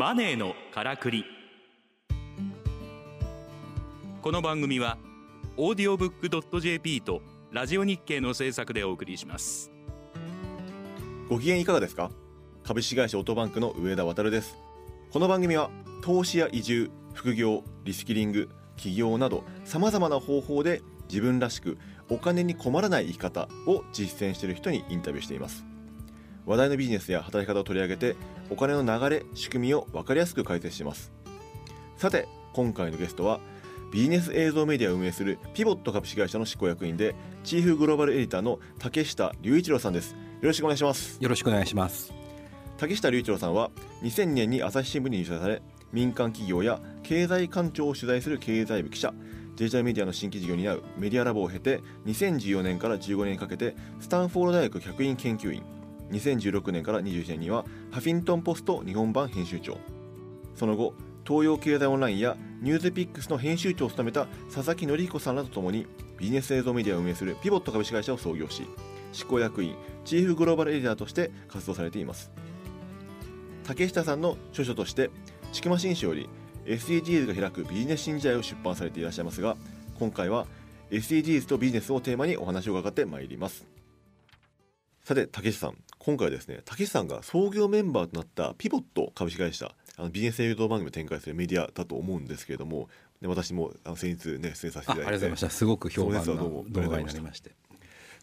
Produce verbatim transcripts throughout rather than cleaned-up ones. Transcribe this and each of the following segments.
マネーのからくり。この番組は オーディオブックドットジェーピー とラジオ日経の制作でお送りします。ご機嫌いかがですか？株式会社オートバンクの上田渉です。この番組は投資や移住、副業、リスキリング、起業などさまざまな方法で自分らしくお金に困らない生き方を実践している人にインタビューしています。話題のビジネスや働き方を取り上げて、お金の流れ、仕組みを分かりやすく解説します。さて、今回のゲストはビジネス映像メディアを運営するピボット株式会社の執行役員でチーフグローバルエディターの竹下隆一郎さんです。よろしくお願いします。よろしくお願いします。竹下隆一郎さんはにせんにねんに朝日新聞に入社され、民間企業や経済官庁を取材する経済部記者、デジタルメディアの新規事業に担うメディアラボを経て、にせんじゅうよねんからじゅうごねんにかけてスタンフォード大学客員研究員、にせんじゅうろくねんからにじゅういちねんにはハフィントンポスト日本版編集長、その後東洋経済オンラインやニューズピックスの編集長を務めた佐々木典彦さんらとともにビジネス映像メディアを運営するピボット株式会社を創業し、執行役員、チーフグローバルエディターとして活動されています。竹下さんの著書として千曲新書より エスディージーズ が開くビジネス新時代を出版されていらっしゃいますが、今回は エスディージーズ とビジネスをテーマにお話を伺ってまいります。さて竹下さん、今回はですね、竹下さんが創業メンバーとなったピボット株式会社、あのビジネス映像番組を展開するメディアだと思うんですけれども、で私もあの先日、ね、出演させていただいて、 あ, ありがとうございました。すごく評判な動画になりまして、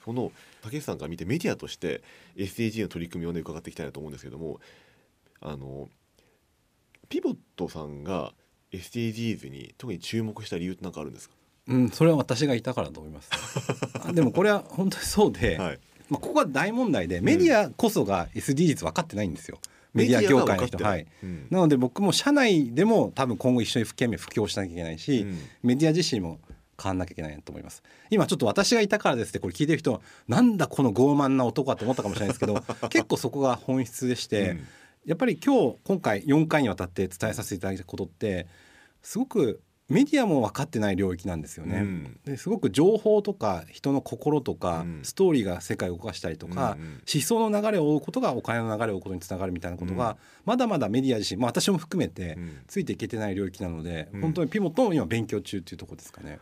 その竹下さんが見てメディアとして エスディージー の取り組みを、ね、伺っていきたいなと思うんですけれども、あのピボットさんが エスディージーズ に特に注目した理由って何かあるんですか？うん、それは私がいたからと思います。でもこれは本当にそうで、はい、まあ、ここは大問題で、メディアこそが エスディージーズ 分かってないんですよ、うん、メディア業界の人、はい、うん、なので僕も社内でも多分今後一緒に懸命布教しなきゃいけないし、うん、メディア自身も変わんなきゃいけないと思います。今ちょっと私がいたからですって、これ聞いてる人はなんだこの傲慢な男はと思ったかもしれないですけど結構そこが本質でして、うん、やっぱり今日今回よんかいにわたって伝えさせていただいたことってすごくメディアも分かってない領域なんですよね、うん、ですごく情報とか人の心とか、うん、ストーリーが世界を動かしたりとか、うんうん、思想の流れを追うことがお金の流れを追うことにつながるみたいなことが、うん、まだまだメディア自身、まあ、私も含めてついていけてない領域なので、うん、本当にピボットも今勉強中というところですかね。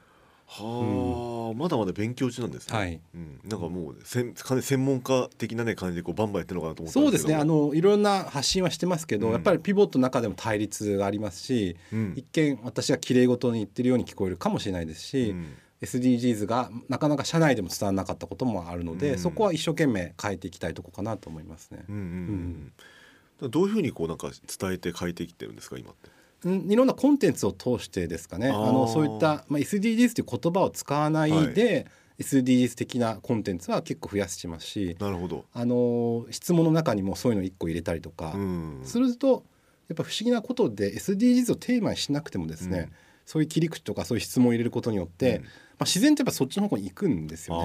はあ、うん、まだまだ勉強中なんですね、はい、うん、なんかもう専門家的な、ね、感じでこうバンバンやってるのかなと思ったんですけど。そうですね、あのいろんな発信はしてますけど、うん、やっぱりピボットの中でも対立がありますし、うん、一見私が綺麗事に言ってるように聞こえるかもしれないですし、うん、エスディージーズ がなかなか社内でも伝わらなかったこともあるので、うん、そこは一生懸命変えていきたいところかなと思いますね、うんうんうんうん、どういうふうにこうなんか伝えて変えてきてるんですか今って。いろんなコンテンツを通してですかね。あのそういった、まあ、エスディージーズ という言葉を使わないで、はい、エスディージーズ 的なコンテンツは結構増やしてますし、なるほど、あの質問の中にもそういうのいっこ入れたりとか、うん、するとやっぱ不思議なことで エスディージーズ をテーマにしなくてもですね、うん、そういう切り口とかそういう質問を入れることによって、うん、まあ、自然とやっぱそっちの方向に行くんですよね。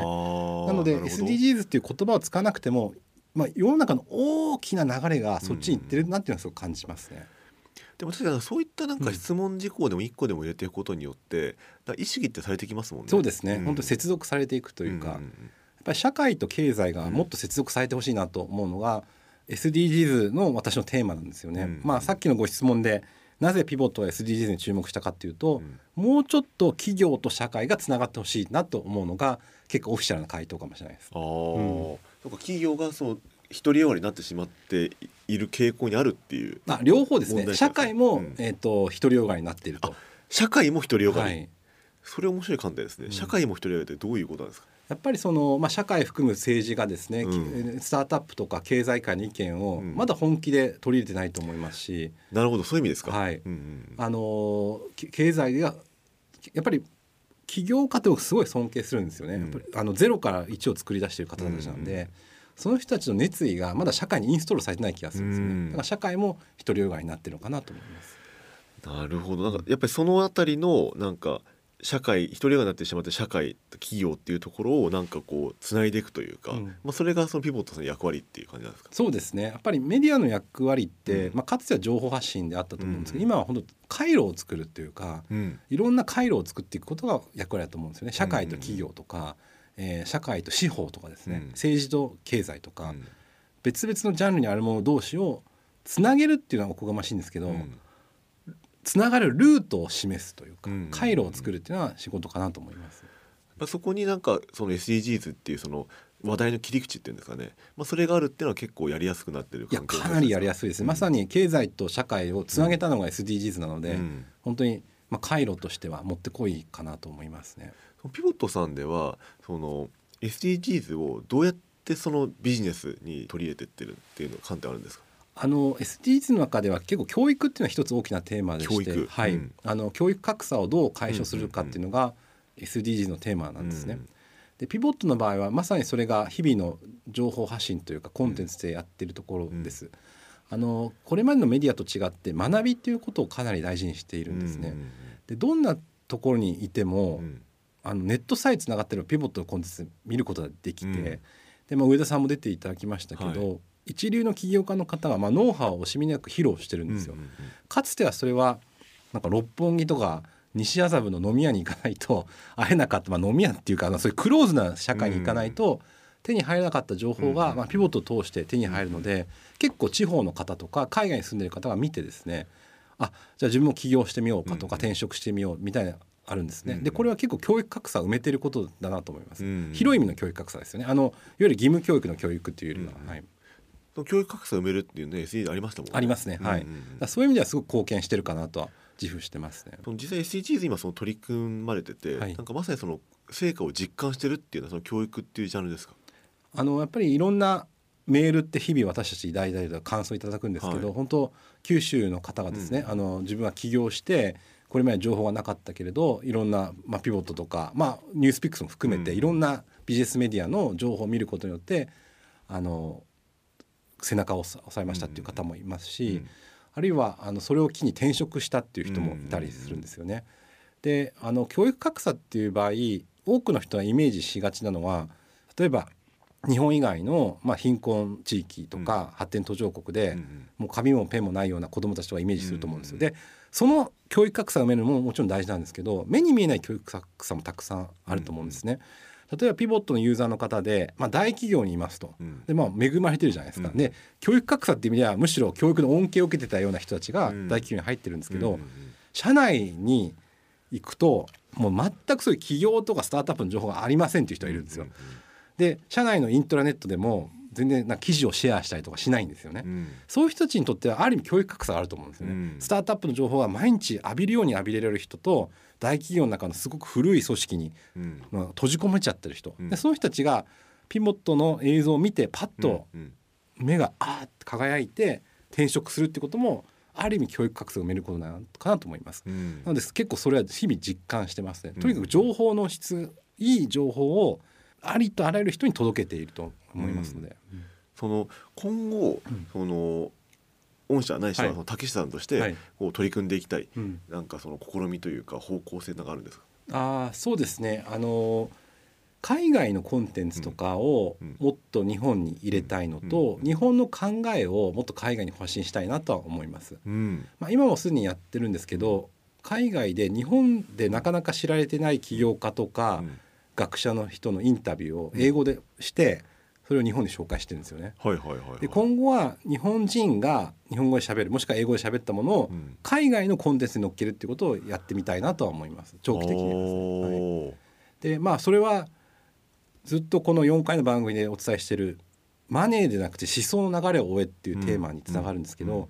なので エスディージーズ という言葉を使わなくても、まあ、世の中の大きな流れがそっちに行ってるなっていうのはすごく感じますね、うん。でも確かにそういったなんか質問事項でもいっこでも入れていくことによって、うん、意識ってされてきますもんね。そうですね、うん、本当に接続されていくというか、うんうんうん、やっぱり社会と経済がもっと接続されてほしいなと思うのが、うん、エスディージーズ の私のテーマなんですよね、うん、まあ、さっきのご質問でなぜピボットは エスディージーズ に注目したかというと、うん、もうちょっと企業と社会がつながってほしいなと思うのが結構オフィシャルな回答かもしれないです。あ、うん、なんか企業がそう一人弱になってしまっている傾向にあるっていう。あ、両方ですね。社会も、うん、えー、と一人弱になっていると。社会も一人弱に、はい、それ面白い観点ですね、うん、社会も一人弱ってどういうことなんですか？やっぱりその、まあ、社会含む政治がですね、うん、スタートアップとか経済界の意見をまだ本気で取り入れてないと思いますし、うん、なるほど、そういう意味ですか、はい、うんうん、あの経済がやっぱり起業家って僕すごい尊敬するんですよね、うん、やっぱりあのゼロからいちを作り出している方たちなんで、うんうん、その人たちの熱意がまだ社会にインストールされてない気がするんですよね。だから社会も一人弱になってるのかなと思います。なるほど、なんかやっぱりそのあたりのなんか社会一人弱になってしまって社会企業っていうところをなんかこうつないでいくというか、うん、まあ、それがそのピボットの役割っていう感じなんですか？そうですね、やっぱりメディアの役割って、うん、まあ、かつては情報発信であったと思うんですけど、うん、今は本当回路を作るというか、うん、いろんな回路を作っていくことが役割だと思うんですよね。社会と企業とか、うんうん、えー、社会と司法とかですね、うん、政治と経済とか、うん、別々のジャンルにあるもの同士をつなげるっていうのはおこがましいんですけど、うん、つながるルートを示すというか、うん、回路を作るっていうのは仕事かなと思います。まあ、そこになんかその エスディージーズ っていうその話題の切り口っていうんですかね、まあ、それがあるっていうのは結構やりやすくなってる感じですか。いや、かなりやりやすいです、うん、まさに経済と社会をつなげたのが エスディージーズ なので、うん、本当にまあ回路としてはもってこいかなと思いますね。ピボットさんではその エスディージーズ をどうやってそのビジネスに取り入れてってるっていうの観点あるんですか。あの エスディージーズ の中では結構教育っていうのは一つ大きなテーマでして、教育、はい、うん、あの教育格差をどう解消するかっていうのが エスディージーズ のテーマなんですね、うんうん、でピボットの場合はまさにそれが日々の情報発信というかコンテンツでやってるところです、うんうん、あのこれまでのメディアと違って学びということをかなり大事にしているんですね、うんうんうん、でどんなところにいても、うん、あのネットさえつながっていればピボットのコンテンツ見ることができて、うん、でまあ、上田さんも出ていただきましたけど、はい、一流の起業家の方がまあノウハウを惜しみなく披露してるんですよ、うんうんうん、かつてはそれはなんか六本木とか西麻布の飲み屋に行かないと会えなかった、まあ、飲み屋っていうかそういうクローズな社会に行かないと手に入らなかった情報が、まあ、ピボットを通して手に入るので、結構地方の方とか海外に住んでる方が見てですね、あ、じゃあ自分も起業してみようかとか転職してみようみたいなあるんですね。でこれは結構教育格差を埋めてることだなと思います。広い意味の教育格差ですよね。あのいわゆる義務教育の教育というよりは、はい、教育格差を埋めるっていうね エスディージー ありましたもんね。ありますね、はい、うんうんうん、だそういう意味ではすごく貢献してるかなとは自負してますね。実際 エスディージーズ 今その取り組まれてて、はい、なんかまさにその成果を実感してるっていうのはその教育っていうジャンルですか。あのやっぱりいろんなメールって日々私たち抱いたりとか感想いただくんですけど、はい、本当九州の方がですね、うん、あの自分は起業してこれまで情報がなかったけれどいろんな、まあ、ピボットとか、まあ、ニュースピックスも含めて、うん、いろんなビジネスメディアの情報を見ることによってあの背中を押さえましたっていう方もいますし、うんうん、あるいはあのそれを機に転職したっていう人もいたりするんですよね、うんうんうん、であの教育格差っていう場合多くの人がイメージしがちなのは例えば日本以外の、まあ、貧困地域とか、うん、発展途上国で、うんうん、もう紙もペンもないような子どもたちとかイメージすると思うんですよ、うんうん、でその教育格差を埋めるのももちろん大事なんですけど目に見えない教育格差もたくさんあると思うんですね、うんうん、例えばピボットのユーザーの方で、まあ、大企業にいますと、うんでまあ、恵まれてるじゃないですか、うん、で教育格差っていう意味ではむしろ教育の恩恵を受けてたような人たちが大企業に入ってるんですけど、うんうんうん、社内に行くともう全くそういう企業とかスタートアップの情報がありませんっていう人がいるんですよ、うんうんうん、で社内のイントラネットでも全然なんか記事をシェアしたりとかしないんですよね、うん、そういう人たちにとってはある意味教育格差があると思うんですよね、うん、スタートアップの情報は毎日浴びるように浴びれる人と大企業の中のすごく古い組織に、うんまあ、閉じ込めちゃってる人、うん、でその人たちがピボットの映像を見てパッと目があーって輝いて転職するってこともある意味教育格差を埋めることなのかなと思います、うん、なので結構それは日々実感してますね。とにかく情報の質、いい情報をありとあらゆる人に届けていると思いますので、うん、その今後、うん、その御社ないしは竹下さんとしてこう取り組んでいきたい、はい、なんかその試みというか方向性なんかあるんですか。あ、そうですね、あの海外のコンテンツとかをもっと日本に入れたいのと、うん、日本の考えをもっと海外に発信したいなとは思います、うんまあ、今もすでにやってるんですけど海外で日本でなかなか知られてない起業家とか、うん、学者の人のインタビューを英語でして、うんそれを日本で紹介してるんですよね、はいはいはいはい、で今後は日本人が日本語で喋るもしくは英語で喋ったものを海外のコンテンツに乗っけるっていうことをやってみたいなとは思います。長期的にですね、はい、でまあそれはずっとこのよんかいの番組でお伝えしてるマネーでなくて思想の流れを追えっていうテーマにつながるんですけど、うんうん、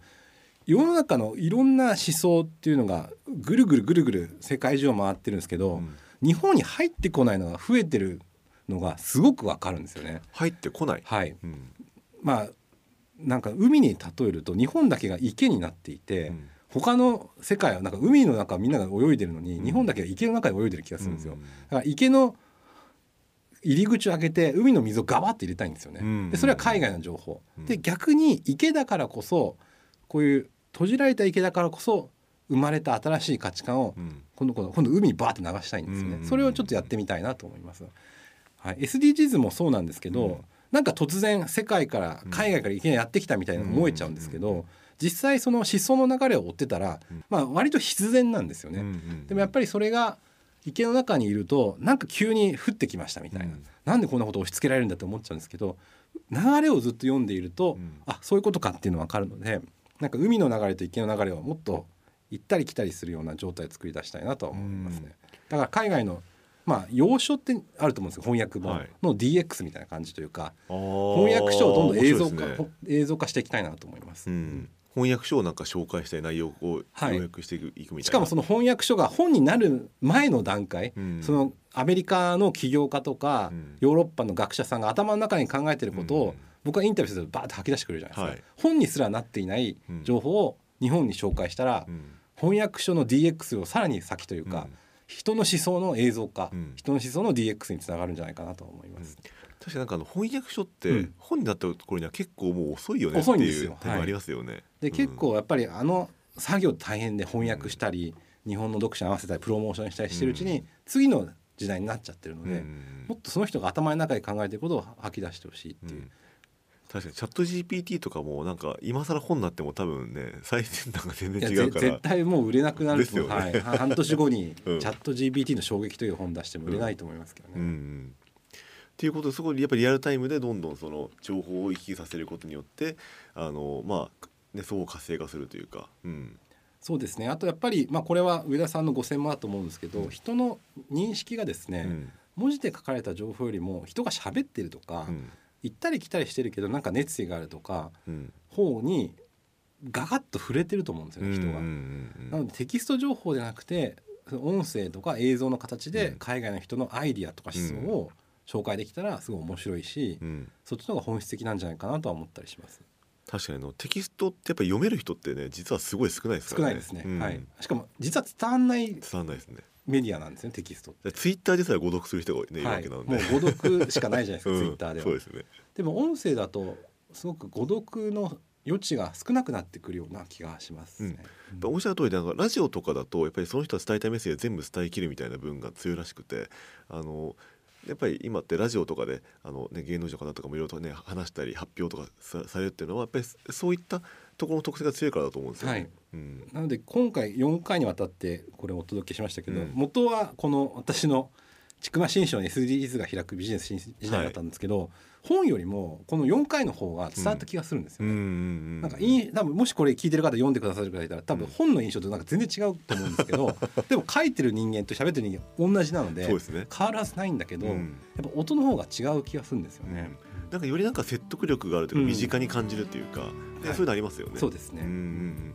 世の中のいろんな思想っていうのがぐるぐるぐるぐる世界中を回ってるんですけど、うん、日本に入ってこないのが増えてるのがすごくわかるんですよね。入ってこない、はいうん、まあなんか海に例えると日本だけが池になっていて、うん、他の世界はなんか海の中みんなが泳いでるのに、うん、日本だけが池の中で泳いでる気がするんですよ、うん、だから池の入り口を開けて海の水をガバッと入れたいんですよね、うん、でそれは海外の情報、うん、で逆に池だからこそこういう閉じられた池だからこそ生まれた新しい価値観を、うん、今度、今度、今度海にバーッと流したいんですよね、うん、それをちょっとやってみたいなと思います。はい、エスディージーズ もそうなんですけど、うん、なんか突然世界から海外からいきなりやってきたみたいな思えちゃうんですけど、うんうんうん、実際その思想の流れを追ってたら、うんまあ、割と必然なんですよね、うんうんうん、でもやっぱりそれが池の中にいるとなんか急に降ってきましたみたいな、うん、なんでこんなことを押し付けられるんだって思っちゃうんですけど流れをずっと読んでいると、うん、あそういうことかっていうのが分かるのでなんか海の流れと池の流れをもっと行ったり来たりするような状態を作り出したいなとは思いますね。だから海外のまあ要所ってあると思うんですけど、翻訳本の ディーエックス みたいな感じというか、はい、翻訳書をどんどん映像化、ね、映像化していきたいなと思います、うん、翻訳書をなんか紹介したい内容を翻訳していくみたいな、はい、しかもその翻訳書が本になる前の段階、うん、そのアメリカの起業家とか、うん、ヨーロッパの学者さんが頭の中に考えていることを、うん、僕はインタビューするとバーッと吐き出してくれるじゃないですか、はい、本にすらなっていない情報を日本に紹介したら、うん、翻訳書の ディーエックス をさらに先というか、うん、人の思想の映像化、うん、人の思想の ディーエックス につながるんじゃないかなと思います、うん、確かになんかあの翻訳書って本になったところには結構もう遅いよねっていう点もありますよね、はい、で、うん、結構やっぱりあの作業大変で翻訳したり、うん、日本の読者に合わせたりプロモーションしたりしてるうちに、うん、次の時代になっちゃってるので、うん、もっとその人が頭の中で考えていることを吐き出してほしいっていう、うん、確かにチャット ジーピーティー とかもなんか今更本になっても多分ね最先端が全然違うから絶対もう売れなくなると思う、はい、半年後にチャット ジーピーティー の衝撃という本出しても売れないと思いますけどね、うんうんうん、っていうことでそこにやっぱりリアルタイムでどんどんその情報を行き来させることによってあの、まあね、そう活性化するというか、うん、そうですね。あとやっぱり、まあ、これは上田さんのご専門だと思うんですけど、うん、人の認識がですね、うん、文字で書かれた情報よりも人が喋ってるとか、うん、行ったり来たりしてるけどなんか熱意があるとか、うん、方にガガッと触れてると思うんですよね人が、うんうんうんうん、なのでテキスト情報じゃなくて音声とか映像の形で海外の人のアイディアとか思想を紹介できたらすごい面白いし、うんうん、そっちの方が本質的なんじゃないかなとは思ったりします。確かにのテキストってやっぱ読める人ってね実はすごい少ないですからね。少ないですね、うん、はい、しかも実は伝わんない伝わんないですねメディアなんですねテキストって。ツイッターでさえ誤読する人がいるわけなので、はい、もう誤読しかないじゃないですか、うん、ツイッターでは。そうですね。でも音声だとすごく誤読の余地が少なくなってくるような気がしますね、うんうん、おっしゃる通りでなんかラジオとかだとやっぱりその人が伝えたいメッセージ全部伝えきるみたいな文が強いらしくて、あのやっぱり今ってラジオとかであの、ね、芸能人の方とかもいろいろとね話したり発表とか さ, されるっていうのはやっぱりそういったところの特性が強いからだと思うんですよね、はい、うん、なので今回よんかいにわたってこれをお届けしましたけど、うん、元はこの私の千曲新書の エスディージーズ が開くビジネス時代だったんですけど、はい、本よりもこのよんかいの方が伝わった気がするんですよね。なんかいい多分もしこれ聞いてる方読んでくださる方いたら多分本の印象となんか全然違うと思うんですけど、うん、でも書いてる人間と喋ってる人間同じなので、そうですね、変わらずないんだけど、うん、やっぱ音の方が違う気がするんですよね、うん、なんかよりなんか説得力があるというか身近に感じるというか、うん、そういうのありますよね、はい、そうですね、うんうん、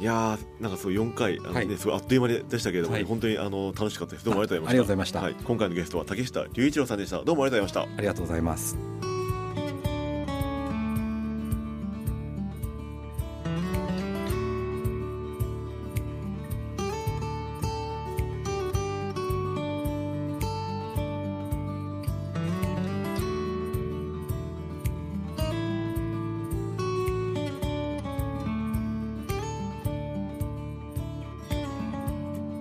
いやなんかそうよんかいあの、ね、はい、すごいあっという間でしたけれども、ね、はい、本当にあの楽しかったです。どうもありがとうございました。ありがとうございました、はい、今回のゲストは竹下隆一郎さんでした。どうもありがとうございました。ありがとうございます。